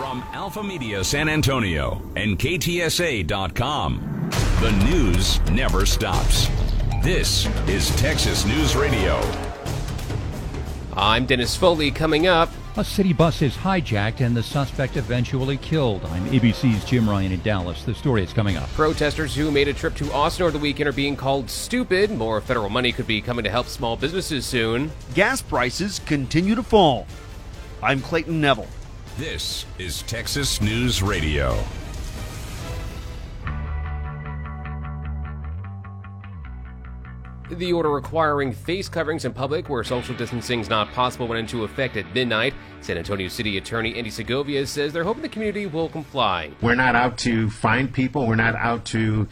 From Alpha Media San Antonio and KTSA.com, the news never stops. This is Texas News Radio. I'm Dennis Foley. Coming up, a city bus is hijacked and the suspect eventually killed. I'm ABC's Jim Ryan in Dallas. The story is coming up. Protesters who made a trip to Austin over the weekend are being called stupid. More federal money could be coming to help small businesses soon. Gas prices continue to fall. I'm Clayton Neville. This is Texas News Radio. The order requiring face coverings in public where social distancing is not possible went into effect at midnight. San Antonio City Attorney Andy Segovia says they're hoping the community will comply. We're not out to fine people. We're not out to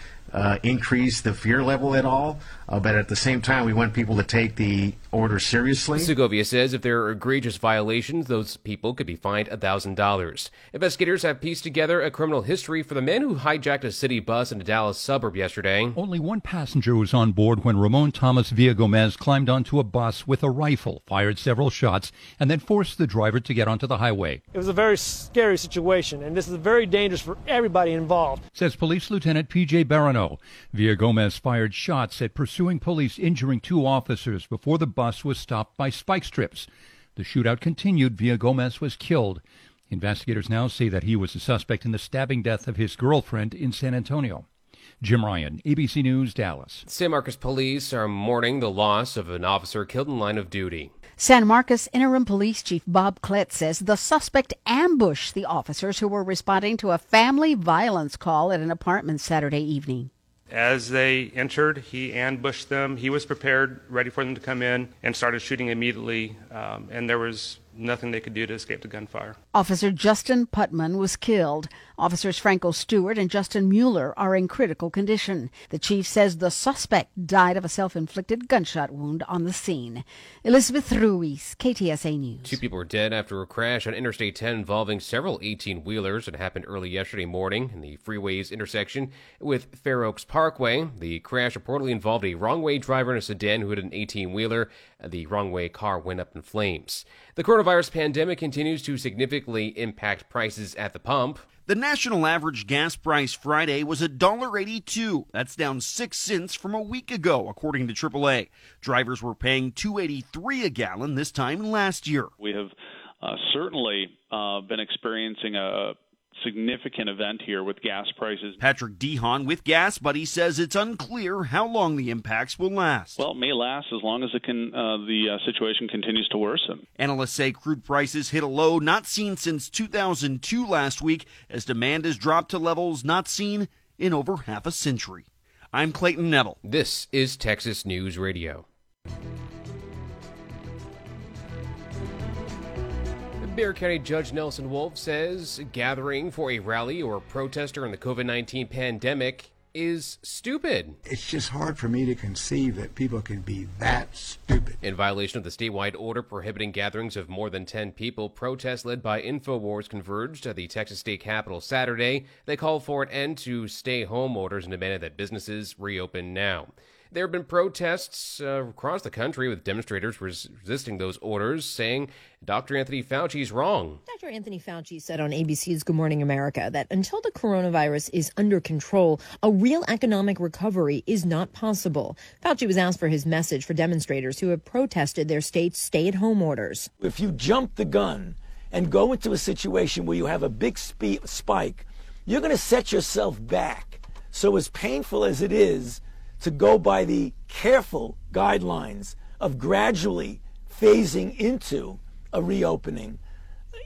increase the fear level at all. But at the same time, we want people to take the order seriously. Segovia says if there are egregious violations, those people could be fined $1,000. Investigators have pieced together a criminal history for the man who hijacked a city bus in a Dallas suburb yesterday. Only one passenger was on board when Ramon Thomas Villagomez climbed onto a bus with a rifle, fired several shots, and then forced the driver to get onto the highway. It was a very scary situation, and this is very dangerous for everybody involved, says Police Lieutenant P.J. Barano. Villagomez fired shots at pursuing police, injuring two officers before the bus was stopped by spike strips. The shootout continued. Villagomez was killed. Investigators now say that he was the suspect in the stabbing death of his girlfriend in San Antonio. Jim Ryan, ABC News, Dallas. San Marcos police are mourning the loss of an officer killed in line of duty. San Marcos Interim Police Chief Bob Clett says the suspect ambushed the officers who were responding to a family violence call at an apartment Saturday evening. As they entered, he ambushed them. He was prepared, ready for them to come in, and started shooting immediately, and there was nothing they could do to escape the gunfire. Officer Justin Putman was killed. Officers Franco Stewart and Justin Mueller are in critical condition. The chief says the suspect died of a self-inflicted gunshot wound on the scene. Elizabeth Ruiz, KTSA News. Two people were dead after a crash on Interstate 10 involving several 18-wheelers. It happened early yesterday morning in the freeway's intersection with Fair Oaks Parkway. The crash reportedly involved a wrong-way driver in a sedan who hit an 18-wheeler. The wrong-way car went up in flames. The coronavirus pandemic continues to significantly impact prices at the pump. The national average gas price Friday was $1.82. That's down 6 cents from a week ago, according to AAA. Drivers were paying $2.83 a gallon this time last year. We have certainly been experiencing a significant event here with gas prices. Patrick DeHaan with GasBuddy says it's unclear how long the impacts will last. Well, it may last as long as it can. The situation continues to worsen. Analysts say crude prices hit a low not seen since 2002 last week as demand has dropped to levels not seen in over half a century. I'm Clayton Neville. This is Texas News Radio. Bear County Judge Nelson Wolf says gathering for a rally or a protest during the COVID-19 pandemic is stupid. It's just hard for me to conceive that people can be that stupid. In violation of the statewide order prohibiting gatherings of more than 10 people, protests led by Infowars converged at the Texas state capitol Saturday. They called for an end to stay-home orders and demanded that businesses reopen now. There have been protests across the country with demonstrators resisting those orders, saying Dr. Anthony Fauci is wrong. Dr. Anthony Fauci said on ABC's Good Morning America that until the coronavirus is under control, a real economic recovery is not possible. Fauci was asked for his message for demonstrators who have protested their state's stay-at-home orders. If you jump the gun and go into a situation where you have a big spike, you're going to set yourself back. So as painful as it is to go by the careful guidelines of gradually phasing into a reopening,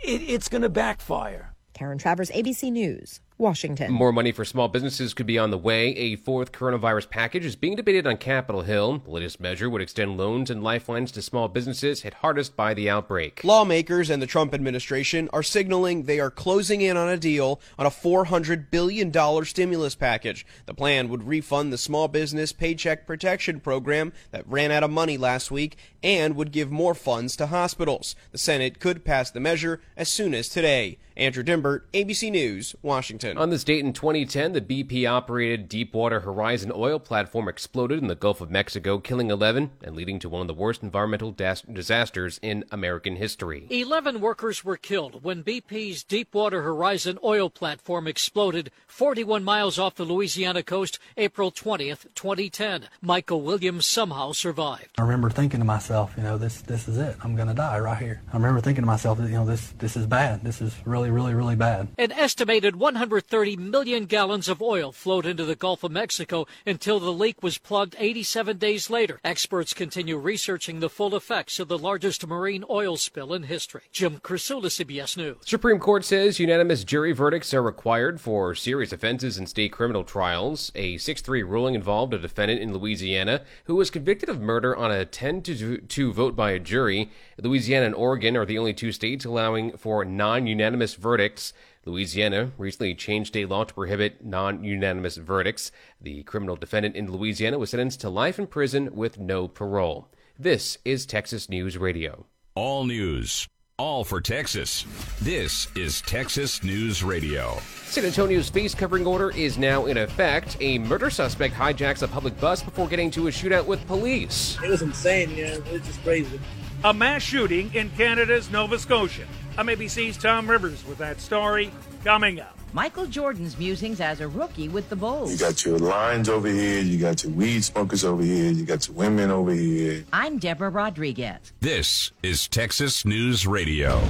it's going to backfire. Karen Travers, ABC News, Washington. More money for small businesses could be on the way. A fourth coronavirus package is being debated on Capitol Hill. The latest measure would extend loans and lifelines to small businesses hit hardest by the outbreak. Lawmakers and the Trump administration are signaling they are closing in on a deal on a $400 billion stimulus package. The plan would refund the Small Business Paycheck Protection Program that ran out of money last week and would give more funds to hospitals. The Senate could pass the measure as soon as today. Andrew Dimbert, ABC News, Washington. Washington. On this date in 2010, the BP-operated Deepwater Horizon oil platform exploded in the Gulf of Mexico, killing 11 and leading to one of the worst environmental disasters in American history. 11 workers were killed when BP's Deepwater Horizon oil platform exploded 41 miles off the Louisiana coast, April 20th, 2010. Michael Williams somehow survived. I remember thinking to myself, you know, this is it. I'm going to die right here. I remember thinking to myself, you know, this is bad. This is really, really, really bad. An estimated 130 million gallons of oil flowed into the Gulf of Mexico until the leak was plugged 87 days later. Experts continue researching the full effects of the largest marine oil spill in history. Jim Krasula, CBS News. Supreme Court says unanimous jury verdicts are required for serious offenses in state criminal trials. A 6-3 ruling involved a defendant in Louisiana who was convicted of murder on a 10-2 vote by a jury. Louisiana and Oregon are the only two states allowing for non-unanimous verdicts. Louisiana recently changed state law to prohibit non-unanimous verdicts. The criminal defendant in Louisiana was sentenced to life in prison with no parole. This is Texas News Radio. All news, all for Texas. This is Texas News Radio. San Antonio's face covering order is now in effect. A murder suspect hijacks a public bus before getting to a shootout with police. It was insane, it was just crazy. A mass shooting in Canada's Nova Scotia. I'm ABC's Tom Rivers with that story coming up. Michael Jordan's musings as a rookie with the Bulls. You got your lines over here, you got your weed smokers over here, you got your women over here. I'm Deborah Rodriguez. This is Texas News Radio.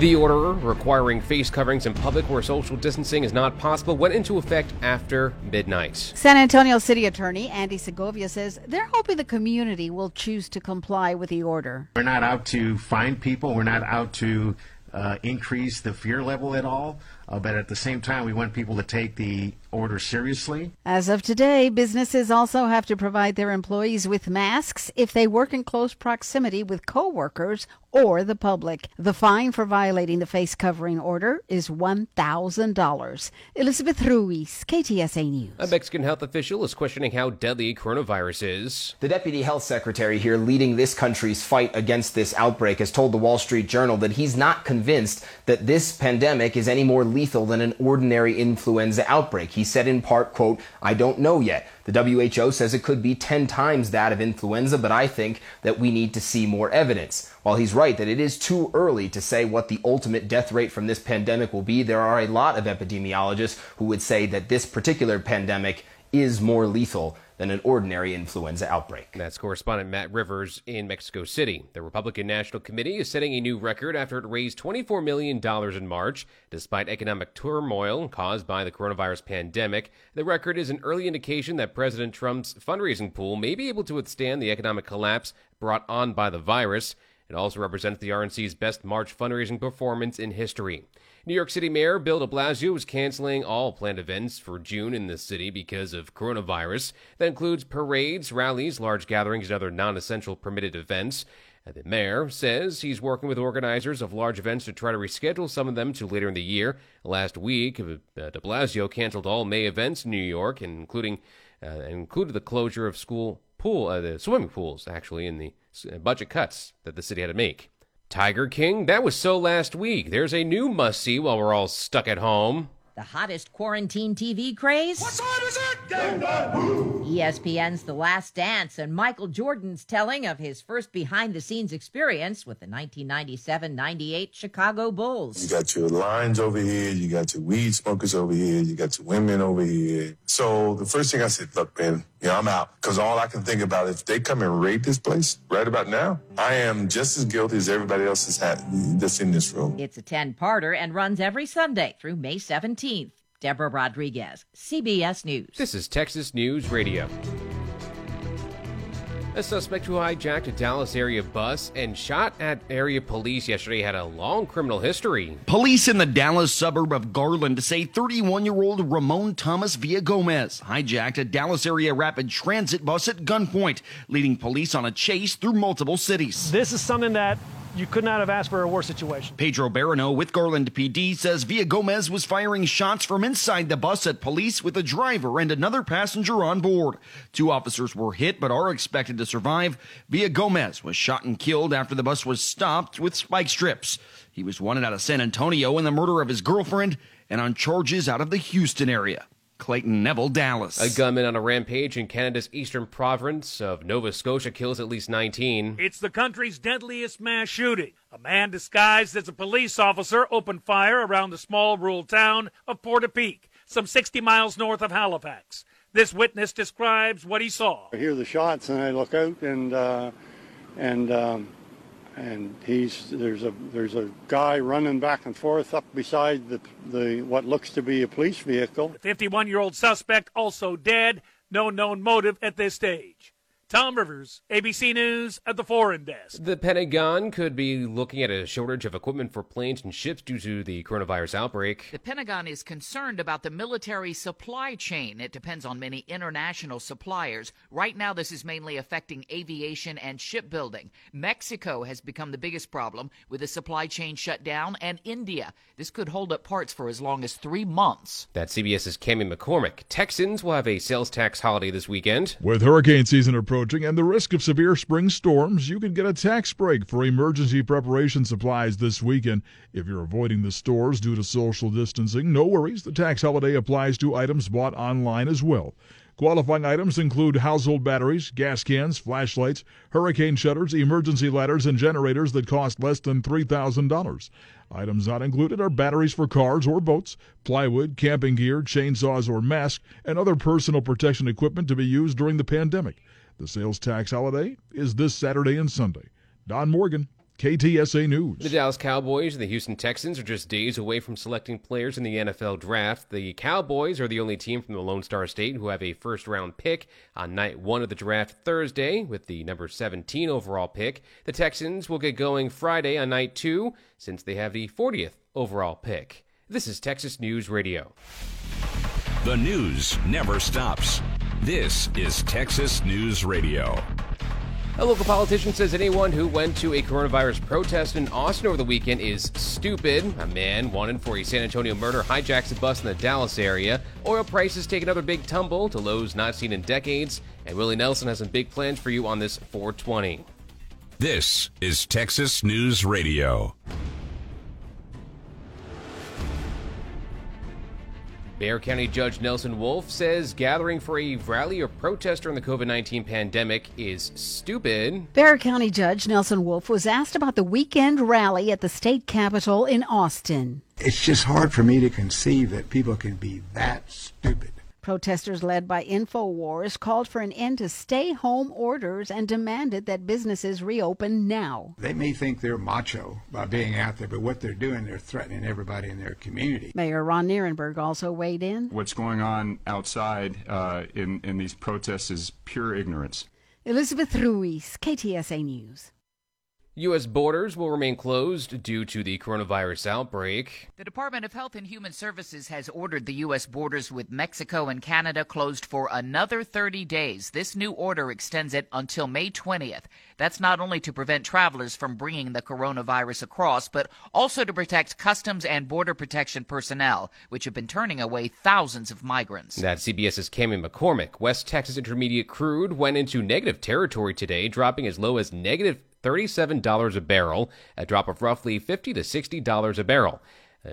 The order requiring face coverings in public where social distancing is not possible went into effect after midnight. San Antonio City Attorney Andy Segovia says they're hoping the community will choose to comply with the order. We're not out to fine people. We're not out to increase the fear level at all. But at the same time, we want people to take the order seriously. As of today, businesses also have to provide their employees with masks if they work in close proximity with co-workers or the public. The fine for violating the face covering order is $1,000. Elizabeth Ruiz, KTSA News. A Mexican health official is questioning how deadly coronavirus is. The deputy health secretary here leading this country's fight against this outbreak has told the Wall Street Journal that he's not convinced that this pandemic is any more lethal than an ordinary influenza outbreak. He said in part, quote, "I don't know yet. The WHO says it could be 10 times that of influenza, but I think that we need to see more evidence." While he's right that it is too early to say what the ultimate death rate from this pandemic will be, there are a lot of epidemiologists who would say that this particular pandemic is more lethal than an ordinary influenza outbreak. That's correspondent Matt Rivers in Mexico City. The Republican National Committee is setting a new record after it raised $24 million in March. Despite economic turmoil caused by the coronavirus pandemic, the record is an early indication that President Trump's fundraising pool may be able to withstand the economic collapse brought on by the virus. It also represents the RNC's best March fundraising performance in history. New York City Mayor Bill de Blasio is canceling all planned events for June in the city because of coronavirus. That includes parades, rallies, large gatherings, and other non-essential permitted events. And the mayor says he's working with organizers of large events to try to reschedule some of them to later in the year. Last week, de Blasio canceled all May events in New York, including the closure of the swimming pools, actually, in the budget cuts that the city had to make. Tiger King? That was so last week. There's a new must-see while we're all stuck at home. The hottest quarantine TV craze? What side is it? Game night. ESPN's The Last Dance and Michael Jordan's telling of his first behind-the-scenes experience with the 1997-98 Chicago Bulls. You got your lines over here, you got your weed smokers over here, you got your women over here. So the first thing I said, look, man, I'm out. Because all I can think about is if they come and raid this place right about now, I am just as guilty as everybody else that's in this room. It's a 10-parter and runs every Sunday through May 17th. Deborah Rodriguez, CBS News. This is Texas News Radio. A suspect who hijacked a Dallas-area bus and shot at area police yesterday had a long criminal history. Police in the Dallas suburb of Garland say 31-year-old Ramon Thomas Villagomez hijacked a Dallas-area rapid transit bus at gunpoint, leading police on a chase through multiple cities. This is something that you could not have asked for a worse situation. Pedro Barano with Garland PD says Villagomez was firing shots from inside the bus at police with a driver and another passenger on board. Two officers were hit but are expected to survive. Villagomez was shot and killed after the bus was stopped with spike strips. He was wanted out of San Antonio in the murder of his girlfriend and on charges out of the Houston area. Clayton Neville, Dallas. A gunman on a rampage in Canada's eastern province of Nova Scotia kills at least 19. It's the country's deadliest mass shooting. A man disguised as a police officer opened fire around the small rural town of Portapique, some 60 miles north of Halifax. This witness describes what he saw. I hear the shots and I look out and there's a guy running back and forth up beside the what looks to be a police vehicle. The 51-year-old suspect also dead. No known motive at this stage. Tom Rivers, ABC News at the Foreign Desk. The Pentagon could be looking at a shortage of equipment for planes and ships due to the coronavirus outbreak. The Pentagon is concerned about the military supply chain. It depends on many international suppliers. Right now, this is mainly affecting aviation and shipbuilding. Mexico has become the biggest problem with the supply chain shut down, and India. This could hold up parts for as long as 3 months. That's CBS's Cammie McCormick. Texans will have a sales tax holiday this weekend. With hurricane season approaching and the risk of severe spring storms, you can get a tax break for emergency preparation supplies this weekend. If you're avoiding the stores due to social distancing, no worries. The tax holiday applies to items bought online as well. Qualifying items include household batteries, gas cans, flashlights, hurricane shutters, emergency ladders, and generators that cost less than $3,000. Items not included are batteries for cars or boats, plywood, camping gear, chainsaws or masks, and other personal protection equipment to be used during the pandemic. The sales tax holiday is this Saturday and Sunday. Don Morgan, KTSA News. The Dallas Cowboys and the Houston Texans are just days away from selecting players in the NFL draft. The Cowboys are the only team from the Lone Star State who have a first-round pick on night one of the draft Thursday with the number 17 overall pick. The Texans will get going Friday on night two since they have the 40th overall pick. This is Texas News Radio. The news never stops. This is Texas News Radio. A local politician says anyone who went to a coronavirus protest in Austin over the weekend is stupid. A man wanted for a San Antonio murder hijacks a bus in the Dallas area. Oil prices take another big tumble to lows not seen in decades. And Willie Nelson has some big plans for you on this 420. This is Texas News Radio. Bexar County Judge Nelson Wolf says gathering for a rally or protest during the COVID-19 pandemic is stupid. Bexar County Judge Nelson Wolf was asked about the weekend rally at the state capitol in Austin. It's just hard for me to conceive that people can be that stupid. Protesters led by Infowars called for an end to stay-home orders and demanded that businesses reopen now. They may think they're macho by being out there, but what they're doing, they're threatening everybody in their community. Mayor Ron Nirenberg also weighed in. What's going on outside in these protests is pure ignorance. Elizabeth Ruiz, KTSA News. U.S. borders will remain closed due to the coronavirus outbreak. The Department of Health and Human Services has ordered the U.S. borders with Mexico and Canada closed for another 30 days. This new order extends it until May 20th. That's not only to prevent travelers from bringing the coronavirus across, but also to protect Customs and Border Protection personnel, which have been turning away thousands of migrants. That's CBS's Cammie McCormick. West Texas Intermediate crude went into negative territory today, dropping as low as negative $37 a barrel, a drop of roughly $50 to $60 a barrel.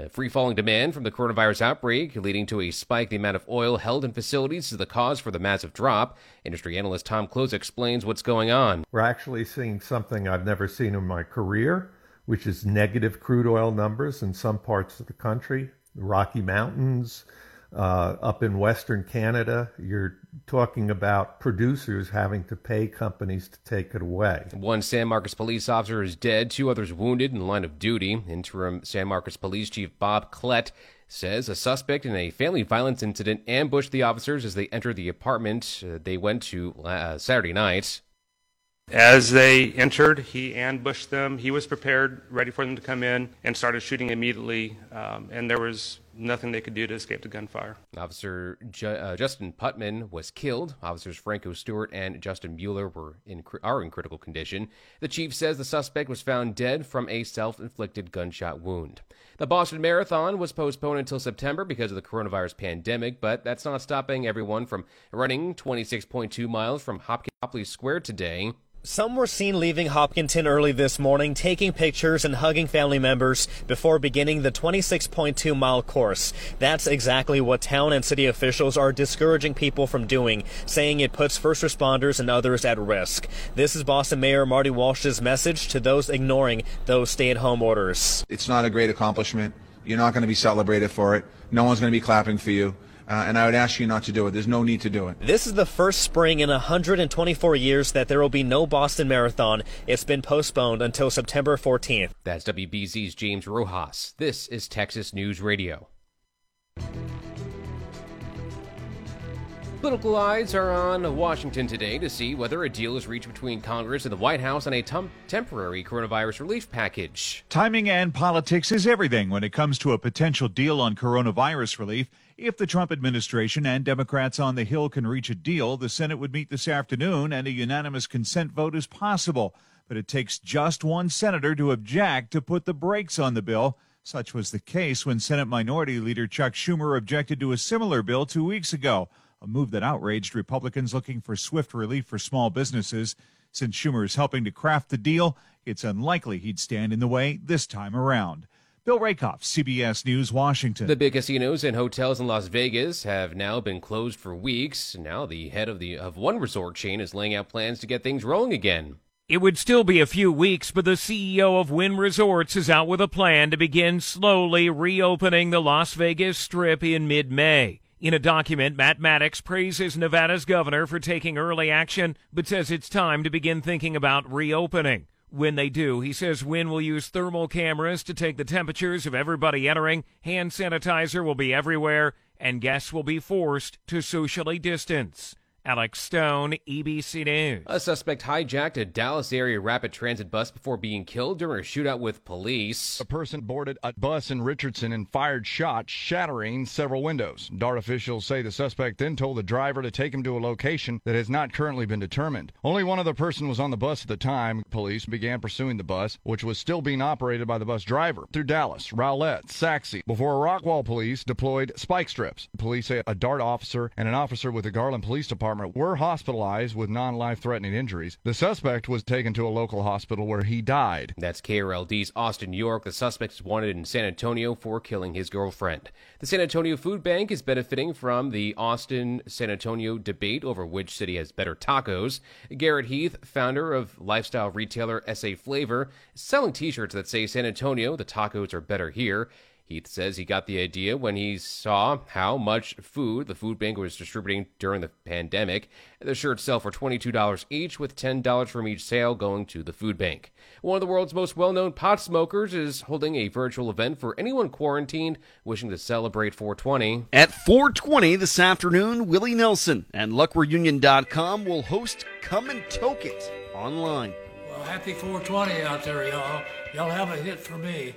Free-falling demand from the coronavirus outbreak, leading to a spike in the amount of oil held in facilities, is the cause for the massive drop. Industry analyst Tom Close explains what's going on. We're actually seeing something I've never seen in my career, which is negative crude oil numbers in some parts of the country, the Rocky Mountains, up in Western Canada. You're talking about producers having to pay companies to take it away. One San Marcos police officer is dead, two others wounded in the line of duty. Interim San Marcos Police Chief Bob Clett says a suspect in a family violence incident ambushed the officers as they entered the apartment they went to Saturday night. As they entered, he ambushed them. He was prepared, ready for them to come in, and started shooting immediately. And there was nothing they could do to escape the gunfire. Officer Justin Putman was killed. Officers Franco Stewart and Justin Mueller are in critical condition. The chief says the suspect was found dead from a self-inflicted gunshot wound. The Boston Marathon was postponed until September because of the coronavirus pandemic, but that's not stopping everyone from running 26.2 miles from Hopley Square today. Some were seen leaving Hopkinton early this morning, taking pictures and hugging family members before beginning the 26.2-mile course. That's exactly what town and city officials are discouraging people from doing, saying it puts first responders and others at risk. This is Boston Mayor Marty Walsh's message to those ignoring those stay-at-home orders. It's not a great accomplishment. You're not going to be celebrated for it. No one's going to be clapping for you. And I would ask you not to do it. There's no need to do it. This is the first spring in 124 years that there will be no Boston Marathon. It's been postponed until September 14th. That's WBZ's James Rojas. This is Texas News Radio. Political eyes are on Washington today to see whether a deal is reached between Congress and the White House on a temporary coronavirus relief package. Timing and politics is everything when it comes to a potential deal on coronavirus relief. If the Trump administration and Democrats on the Hill can reach a deal, the Senate would meet this afternoon and a unanimous consent vote is possible. But it takes just one senator to object to put the brakes on the bill. Such was the case when Senate Minority Leader Chuck Schumer objected to a similar bill 2 weeks ago. A move that outraged Republicans looking for swift relief for small businesses. Since Schumer is helping to craft the deal, it's unlikely he'd stand in the way this time around. Bill Rakoff, CBS News, Washington. The big casinos and hotels in Las Vegas have now been closed for weeks. Now the head of one resort chain is laying out plans to get things rolling again. It would still be a few weeks, but the CEO of Wynn Resorts is out with a plan to begin slowly reopening the Las Vegas Strip in mid-May. In a document, Matt Maddox praises Nevada's governor for taking early action, but says it's time to begin thinking about reopening. When they do, he says Wynn will use thermal cameras to take the temperatures of everybody entering, hand sanitizer will be everywhere, and guests will be forced to socially distance. Alex Stone, ABC News. A suspect hijacked a Dallas-area rapid transit bus before being killed during a shootout with police. A person boarded a bus in Richardson and fired shots, shattering several windows. DART officials say the suspect then told the driver to take him to a location that has not currently been determined. Only one other person was on the bus at the time. Police began pursuing the bus, which was still being operated by the bus driver, through Dallas, Rowlett, Saxe, before Rockwall police deployed spike strips. Police say a DART officer and an officer with the Garland Police Department were hospitalized with non-life-threatening injuries. The suspect was taken to a local hospital where he died. That's KRLD's Austin York. The suspect is wanted in San Antonio for killing his girlfriend. The San Antonio Food Bank is benefiting from the Austin-San Antonio debate over which city has better tacos. Garrett Heath, founder of lifestyle retailer SA Flavor, is selling t-shirts that say, "San Antonio, the tacos are better here." Heath says he got the idea when he saw how much food the food bank was distributing during the pandemic. The shirts sell for $22 each, with $10 from each sale going to the food bank. One of the world's most well-known pot smokers is holding a virtual event for anyone quarantined wishing to celebrate 420. At 420 this afternoon, Willie Nelson and LuckReunion.com will host Come and Toke It online. Well, happy 420 out there, y'all. Y'all have a hit for me.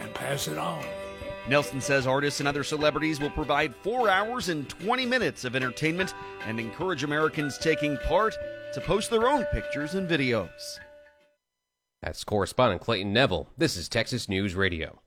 And pass it on. Nelson says artists and other celebrities will provide 4 hours and 20 minutes of entertainment and encourage Americans taking part to post their own pictures and videos. That's correspondent Clayton Neville. This is Texas News Radio.